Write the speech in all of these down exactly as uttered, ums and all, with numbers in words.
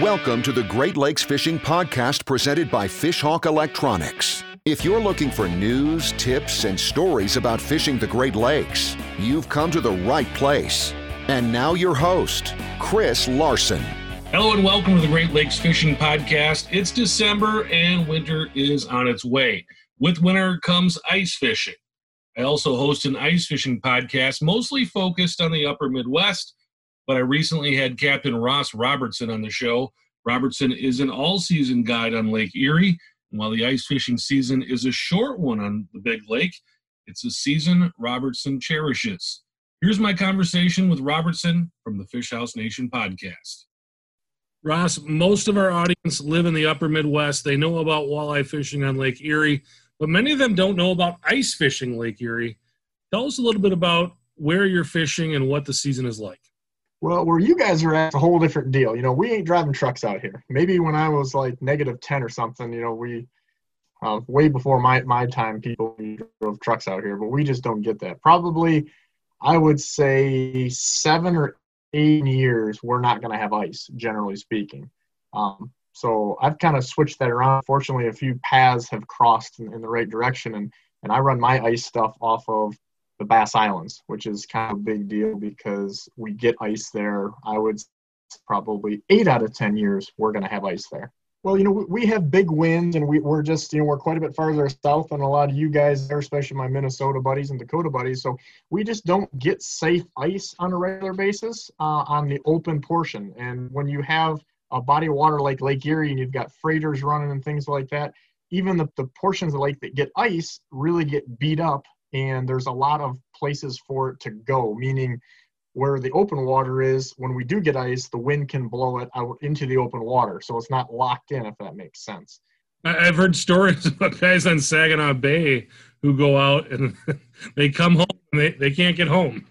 Welcome to the Great Lakes Fishing Podcast presented by Fishhawk Electronics. If you're looking for news, tips, and stories about fishing the Great Lakes, you've come to the right place. And now your host, Chris Larson. Hello and welcome to the Great Lakes Fishing Podcast. It's December and winter is on its way. With winter comes ice fishing. I also host an ice fishing podcast mostly focused on the upper Midwest, but I recently had Captain Ross Robertson on the show. Robertson is an all-season guide on Lake Erie, and while the ice fishing season is a short one on the Big Lake, it's a season Robertson cherishes. Here's my conversation with Robertson from the Fish House Nation podcast. Ross, most of our audience live in the upper Midwest. They know about walleye fishing on Lake Erie, but many of them don't know about ice fishing Lake Erie. Tell us a little bit about where you're fishing and what the season is like. Well, where you guys are at is a whole different deal. You know, we ain't driving trucks out here. Maybe when I was like negative ten or something, you know, we, um, way before my, my time, people drove trucks out here, but we just don't get that. Probably, I would say seven or eight years, we're not going to have ice, generally speaking. Um, so I've kind of switched that around. Fortunately, a few paths have crossed in, in the right direction, and, and I run my ice stuff off of the Bass Islands, which is kind of a big deal because we get ice there. I would say probably eight out of ten years we're going to have ice there. Well, you know, we have big winds, and we, we're just, you know, we're quite a bit farther south than a lot of you guys there, especially my Minnesota buddies and Dakota buddies. So we just don't get safe ice on a regular basis uh, on the open portion. And when you have a body of water like Lake Erie and you've got freighters running and things like that, even the, the portions of the lake that get ice really get beat up. And there's a lot of places for it to go, meaning where the open water is, when we do get ice, the wind can blow it out into the open water. So it's not locked in, if that makes sense. I've heard stories about guys on Saginaw Bay who go out and they come home and they, they can't get home.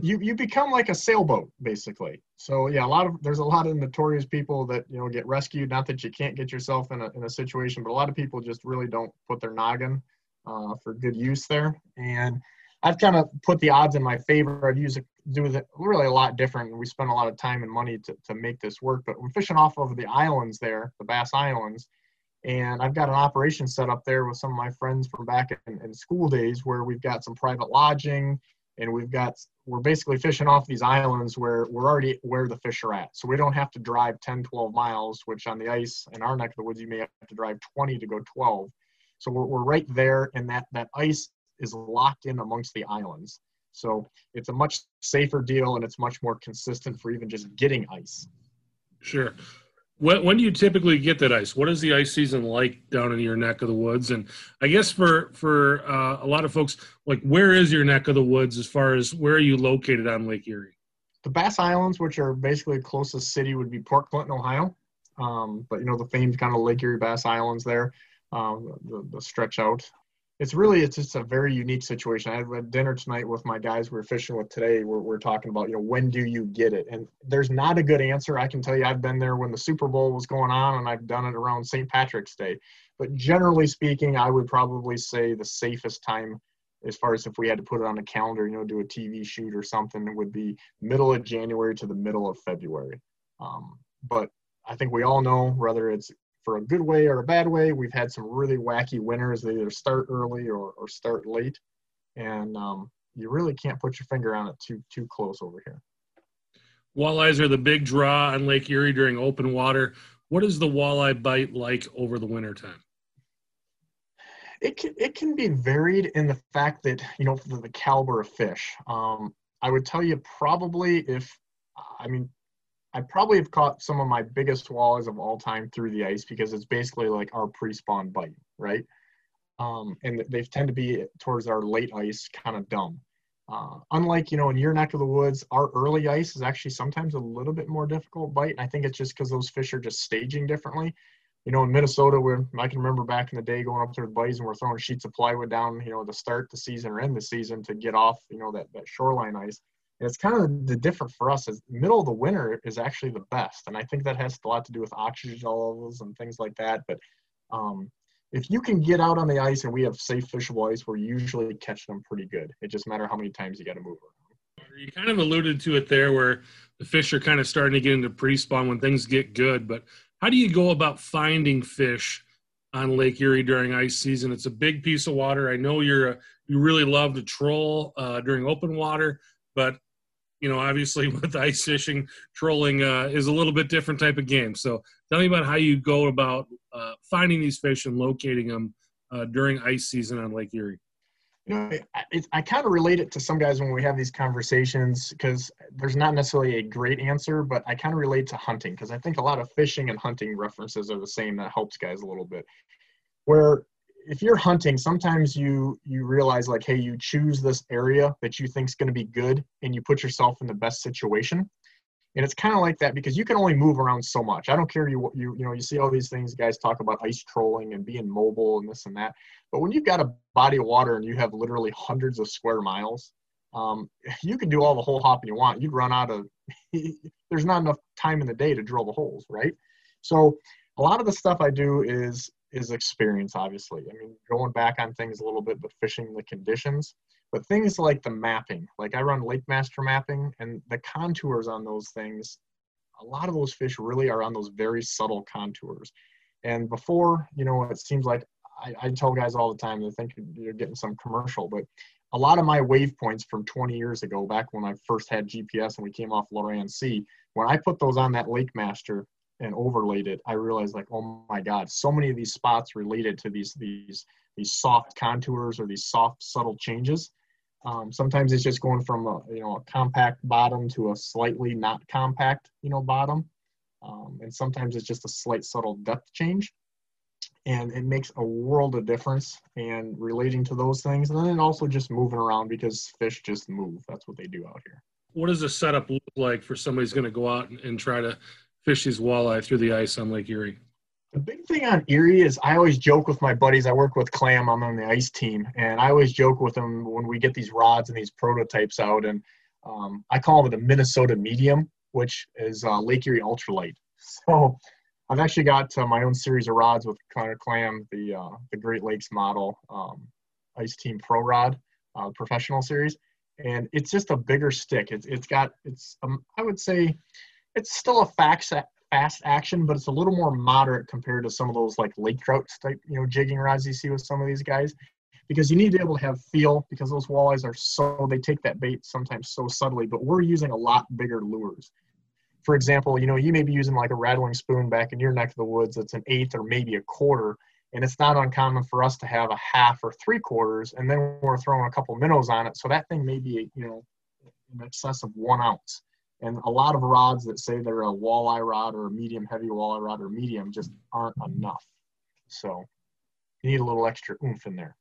You you become like a sailboat, basically. So yeah, a lot of there's a lot of notorious people that, you know, get rescued. Not that you can't get yourself in a in a situation, but a lot of people just really don't put their noggin Uh, for good use there. And I've kind of put the odds in my favor. I've used it, do it really a lot different. We spent a lot of time and money to, to make this work, but we're fishing off of the islands there, the Bass Islands. And I've got an operation set up there with some of my friends from back in, in school days where we've got some private lodging and we've got, we're basically fishing off these islands where we're already where the fish are at. So we don't have to drive ten, twelve miles, which on the ice in our neck of the woods, you may have to drive twenty to go twelve. So we're, we're right there, and that, that ice is locked in amongst the islands. So it's a much safer deal, and it's much more consistent for even just getting ice. Sure. When, when do you typically get that ice? What is the ice season like down in your neck of the woods? And I guess for, for uh, a lot of folks, like, where is your neck of the woods as far as where are you located on Lake Erie? The Bass Islands, which are basically the closest city, would be Port Clinton, Ohio. Um, but, you know, the famed kind of Lake Erie Bass Islands there. Um, the, the stretch out. It's really, it's just a very unique situation. I had dinner tonight with my guys we were fishing with today. We're, we're talking about, you know, when do you get it? And there's not a good answer. I can tell you I've been there when the Super Bowl was going on, and I've done it around Saint Patrick's Day. But generally speaking, I would probably say the safest time, as far as if we had to put it on a calendar, you know, do a T V shoot or something, it would be middle of January to the middle of February. Um, but I think we all know, whether it's for a good way or a bad way, we've had some really wacky winters. They either start early or, or start late, and um, you really can't put your finger on it too too close over here. Walleyes are the big draw on Lake Erie during open water. What is the walleye bite like over the wintertime? It can, it can be varied in the fact that, you know, the, the caliber of fish. Um, I would tell you probably if, I mean, I probably have caught some of my biggest walleyes of all time through the ice because it's basically like our pre-spawn bite, right? Um, and they tend to be towards our late ice, kind of dumb. Uh, unlike, you know, in your neck of the woods, our early ice is actually sometimes a little bit more difficult bite. And I think it's just because those fish are just staging differently. You know, in Minnesota, where I can remember back in the day going up there with buddies and we're throwing sheets of plywood down, you know, to start the season or end the season to get off, you know, that, that shoreline ice. It's kind of the different for us is middle of the winter is actually the best. And I think that has a lot to do with oxygen levels and things like that. But um, if you can get out on the ice and we have safe fishable ice, we're usually catching them pretty good. It just matters how many times you got to move around. You kind of alluded to it there where the fish are kind of starting to get into pre-spawn when things get good, but how do you go about finding fish on Lake Erie during ice season? It's a big piece of water. I know you're a, you really love to troll uh, during open water, but you know, obviously with ice fishing, trolling uh, is a little bit different type of game. So tell me about how you go about uh, finding these fish and locating them uh, during ice season on Lake Erie. You know, it, it, I kind of relate it to some guys when we have these conversations, because there's not necessarily a great answer, but I kind of relate to hunting, because I think a lot of fishing and hunting references are the same. That helps guys a little bit. Where if you're hunting, sometimes you you realize, like, hey, you choose this area that you think is going to be good, and you put yourself in the best situation. And it's kind of like that, because you can only move around so much. I don't care, you you you know, you see all these things guys talk about, ice trolling and being mobile and this and that. But when you've got a body of water and you have literally hundreds of square miles, um, you can do all the hole hopping you want. You'd run out of – there's not enough time in the day to drill the holes, right? So a lot of the stuff I do is is experience, obviously. I mean, going back on things a little bit, but fishing the conditions. But things like the mapping, like I run Lake Master mapping, and the contours on those things, a lot of those fish really are on those very subtle contours. And before, you know, it seems like I, I tell guys all the time, they think you're getting some commercial, but a lot of my wave points from twenty years ago, back when I first had G P S and we came off Loran C, when I put those on that Lake Master and overlaid it, I realized, like, oh my God, so many of these spots related to these, these, these soft contours or these soft, subtle changes. Um, sometimes it's just going from a, you know, a compact bottom to a slightly not compact, you know, bottom. Um, and sometimes it's just a slight subtle depth change, and it makes a world of difference, and relating to those things. And then also just moving around, because fish just move. That's what they do out here. What does a setup look like for somebody who's going to go out and, and try to fish these walleye through the ice on Lake Erie? The big thing on Erie is, I always joke with my buddies. I work with Clam. I'm on the ice team, and I always joke with them when we get these rods and these prototypes out. And um, I call it a Minnesota medium, which is uh, Lake Erie ultralight. So I've actually got uh, my own series of rods with Connor Clam, the uh, the Great Lakes Model, um, Ice Team Pro Rod, uh, professional series, and it's just a bigger stick. It's it's got it's um, I would say it's still a fact set. Fast action, but it's a little more moderate compared to some of those, like, lake trout type, you know, jigging rods you see with some of these guys, because you need to be able to have feel, because those walleyes are so, they take that bait sometimes so subtly, but we're using a lot bigger lures. For example, you know, you may be using like a rattling spoon back in your neck of the woods that's an eighth or maybe a quarter, and it's not uncommon for us to have a half or three quarters, and then we're throwing a couple minnows on it, so that thing may be, you know, in excess of one ounce. And a lot of rods that say they're a walleye rod or a medium heavy walleye rod or medium just aren't enough. So you need a little extra oomph in there.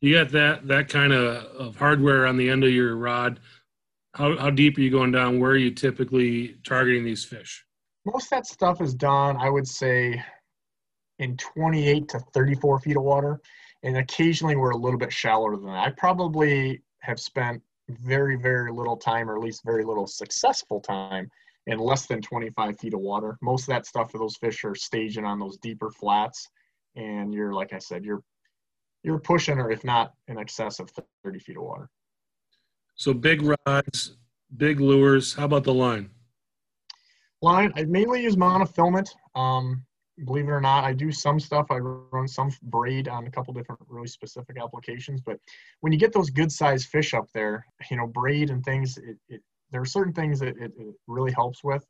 You got that that kind of, of hardware on the end of your rod. How, how deep are you going down? Where are you typically targeting these fish? Most of that stuff is done, I would say, in twenty-eight to thirty-four feet of water. And occasionally we're a little bit shallower than that. I probably have spent very, very little time, or at least very little successful time, in less than twenty-five feet of water. Most of that stuff for those fish are staging on those deeper flats. And you're, like I said, you're, you're pushing, or if not in excess of thirty feet of water. So big rods, big lures. How about the line? Line, I mainly use monofilament. Um, believe it or not, I do some stuff. I run some braid on a couple different really specific applications, but when you get those good sized fish up there, you know, braid and things, it, it, there are certain things that it, it really helps with,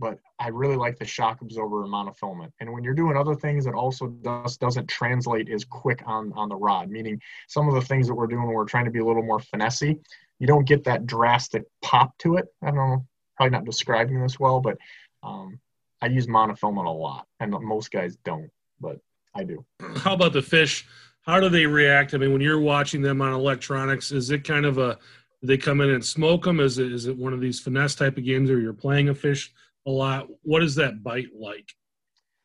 but I really like the shock absorber and monofilament. And when you're doing other things, it also does, doesn't translate as quick on, on the rod, meaning some of the things that we're doing, we're trying to be a little more finessey. You don't get that drastic pop to it. I don't know, probably not describing this well, but um, I use monofilament a lot, and most guys don't, but I do. How about the fish? How do they react? I mean, when you're watching them on electronics, is it kind of a, do they come in and smoke them? Is it, is it one of these finesse type of games where you're playing a fish a lot? What is that bite like?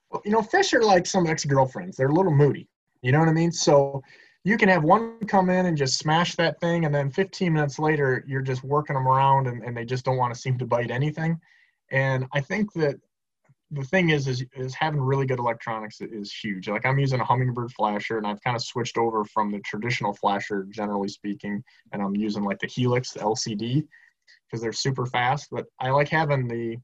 Well, you know, fish are like some ex-girlfriends. They're a little moody. You know what I mean? So you can have one come in and just smash that thing, and then fifteen minutes later, you're just working them around, and, and they just don't want to seem to bite anything. And I think that the thing is, is, is having really good electronics is huge. Like, I'm using a Humminbird flasher, and I've kind of switched over from the traditional flasher, generally speaking, and I'm using like the Helix L C D. because they're super fast, but I like having the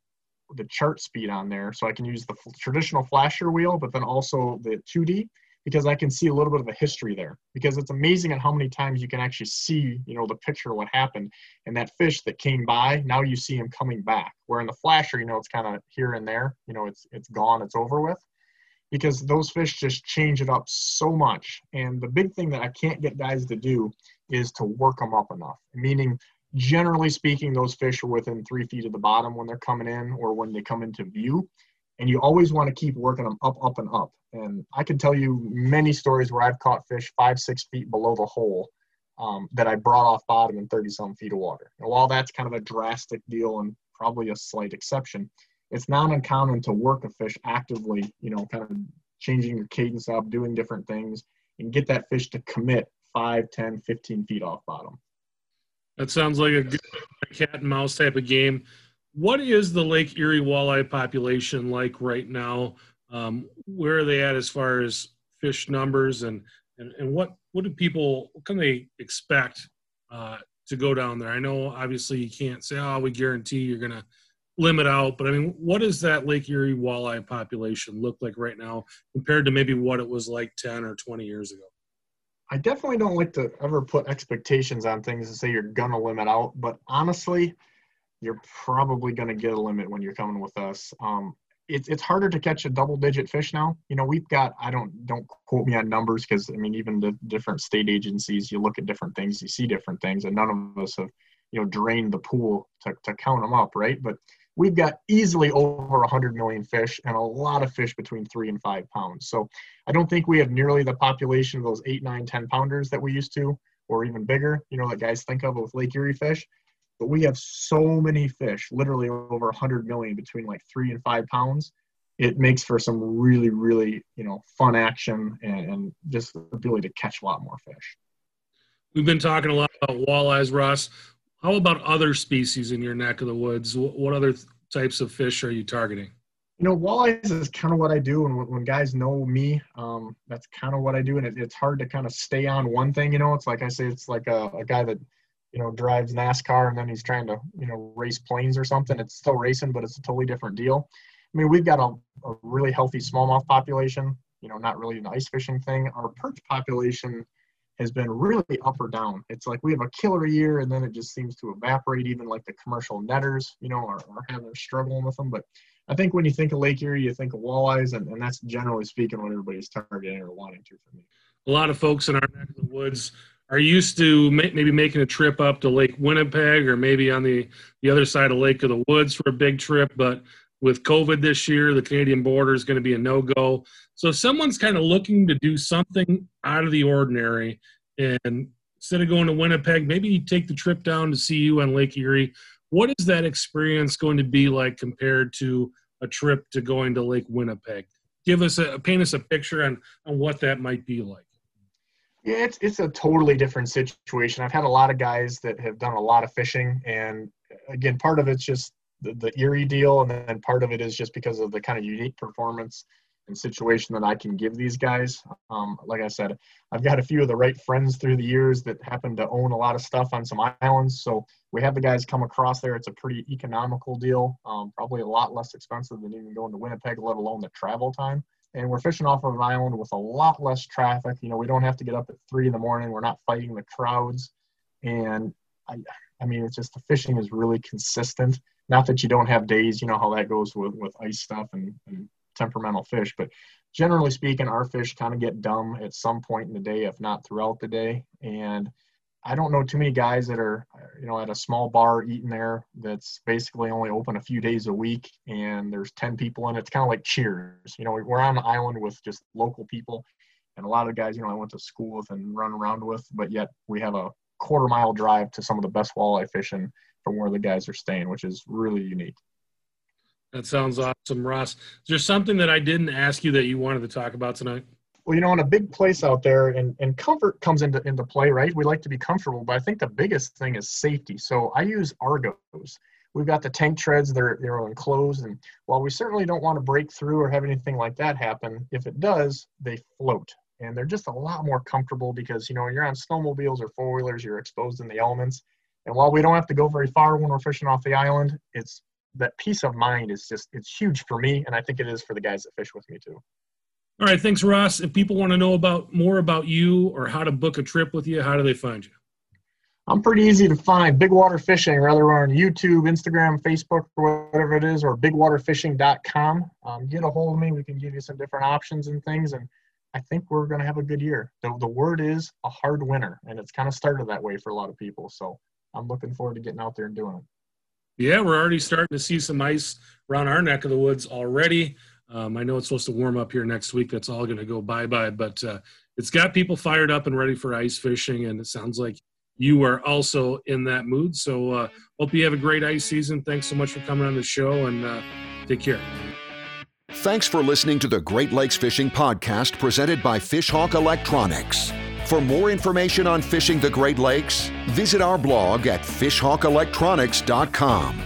the chart speed on there, so I can use the traditional flasher wheel, but then also the two D, because I can see a little bit of the history there, because it's amazing at how many times you can actually see, you know, the picture of what happened, and that fish that came by, now you see him coming back, where in the flasher, you know, it's kind of here and there, you know, it's it's gone, it's over with, because those fish just change it up so much. And the big thing that I can't get guys to do is to work them up enough, meaning generally speaking, those fish are within three feet of the bottom when they're coming in or when they come into view. And you always want to keep working them up, up, and up. And I can tell you many stories where I've caught fish five, six feet below the hole um, that I brought off bottom in thirty-some feet of water. And while that's kind of a drastic deal and probably a slight exception, it's not uncommon to work a fish actively, you know, kind of changing your cadence up, doing different things, and get that fish to commit five, ten, fifteen feet off bottom. That sounds like a good cat and mouse type of game. What is the Lake Erie walleye population like right now? Um, where are they at as far as fish numbers, and and, and what, what do people, what can they expect uh, to go down there? I know obviously you can't say, oh, we guarantee you're going to limit out, but I mean, what does that Lake Erie walleye population look like right now compared to maybe what it was like ten or twenty years ago? I definitely don't like to ever put expectations on things and say you're going to limit out, but honestly, you're probably going to get a limit when you're coming with us. Um, it, it's harder to catch a double-digit fish now. You know, we've got, I don't, don't quote me on numbers because, I mean, even the different state agencies, you look at different things, you see different things, and none of us have, you know, drained the pool to, to count them up, right? But we've got easily over one hundred million fish and a lot of fish between three and five pounds. So I don't think we have nearly the population of those eight, nine, ten pounders that we used to, or even bigger, you know, that guys think of with Lake Erie fish. But we have so many fish, literally over one hundred million between like three and five pounds. It makes for some really, really, you know, fun action and, and just the ability to catch a lot more fish. We've been talking a lot about walleyes, Ross. How about other species in your neck of the woods? What other types of fish are you targeting? You know, walleyes is kind of what I do, and when guys know me, um, that's kind of what I do, and it, it's hard to kind of stay on one thing, you know. It's like I say, it's like a, a guy that, you know, drives NASCAR and then he's trying to, you know, race planes or something. It's still racing, but it's a totally different deal. I mean, we've got a, a really healthy smallmouth population, you know, not really an ice fishing thing. Our perch population has been really up or down. It's like we have a killer year and then it just seems to evaporate. Even like the commercial netters, you know, are, are having a struggle with them. But I think when you think of Lake Erie, you think of walleyes, and, and that's generally speaking what everybody's targeting or wanting to for me. A lot of folks in our neck of the woods are used to maybe making a trip up to Lake Winnipeg or maybe on the, the other side of Lake of the Woods for a big trip. But with COVID this year, the Canadian border is going to be a no-go. So if someone's kind of looking to do something out of the ordinary, and instead of going to Winnipeg, maybe you take the trip down to see you on Lake Erie, what is that experience going to be like compared to a trip to going to Lake Winnipeg? Give us a, paint us a picture on, on what that might be like. Yeah, it's, it's a totally different situation. I've had a lot of guys that have done a lot of fishing. And again, part of it's just the, the Erie deal. And then part of it is just because of the kind of unique performance and situation that I can give these guys. Um, like I said, I've got a few of the right friends through the years that happen to own a lot of stuff on some islands. So we have the guys come across there. It's a pretty economical deal, um, probably a lot less expensive than even going to Winnipeg, let alone the travel time. And we're fishing off of an island with a lot less traffic. You know, we don't have to get up at three in the morning. We're not fighting the crowds. And I, I mean, it's just the fishing is really consistent. Not that you don't have days, you know, how that goes with, with ice stuff and, and temperamental fish. But generally speaking, our fish kind of get dumb at some point in the day, if not throughout the day. And I don't know too many guys that are, you know, at a small bar eating there that's basically only open a few days a week and there's ten people in it. It's kind of like Cheers. You know, we're on an island with just local people and a lot of the guys, you know, I went to school with and run around with, but yet we have a quarter mile drive to some of the best walleye fishing from where the guys are staying, which is really unique. That sounds awesome, Ross. Is there something that I didn't ask you that you wanted to talk about tonight? Well, you know, in a big place out there, and, and comfort comes into, into play, right? We like to be comfortable, but I think the biggest thing is safety. So I use Argos. We've got the tank treads, they're, they're enclosed, and while we certainly don't want to break through or have anything like that happen, if it does, they float. And they're just a lot more comfortable because, you know, you're on snowmobiles or four-wheelers, you're exposed in the elements. And while we don't have to go very far when we're fishing off the island, it's that peace of mind is just, it's huge for me. And I think it is for the guys that fish with me too. All right. Thanks, Ross. If people want to know about more about you or how to book a trip with you, how do they find you? I'm pretty easy to find. Big Water Fishing, whether we're on YouTube, Instagram, Facebook, or whatever it is, or big water fishing dot com. Um, get a hold of me. We can give you some different options and things. And I think we're going to have a good year. The, the word is a hard winter, and it's kind of started that way for a lot of people. So I'm looking forward to getting out there and doing it. Yeah, we're already starting to see some ice around our neck of the woods already. Um, I know it's supposed to warm up here next week. That's all going to go bye-bye, but uh, it's got people fired up and ready for ice fishing, and it sounds like you are also in that mood. So uh, hope you have a great ice season. Thanks so much for coming on the show, and uh, take care. Thanks for listening to the Great Lakes Fishing Podcast presented by Fishhawk Electronics. For more information on fishing the Great Lakes, visit our blog at fish hawk electronics dot com.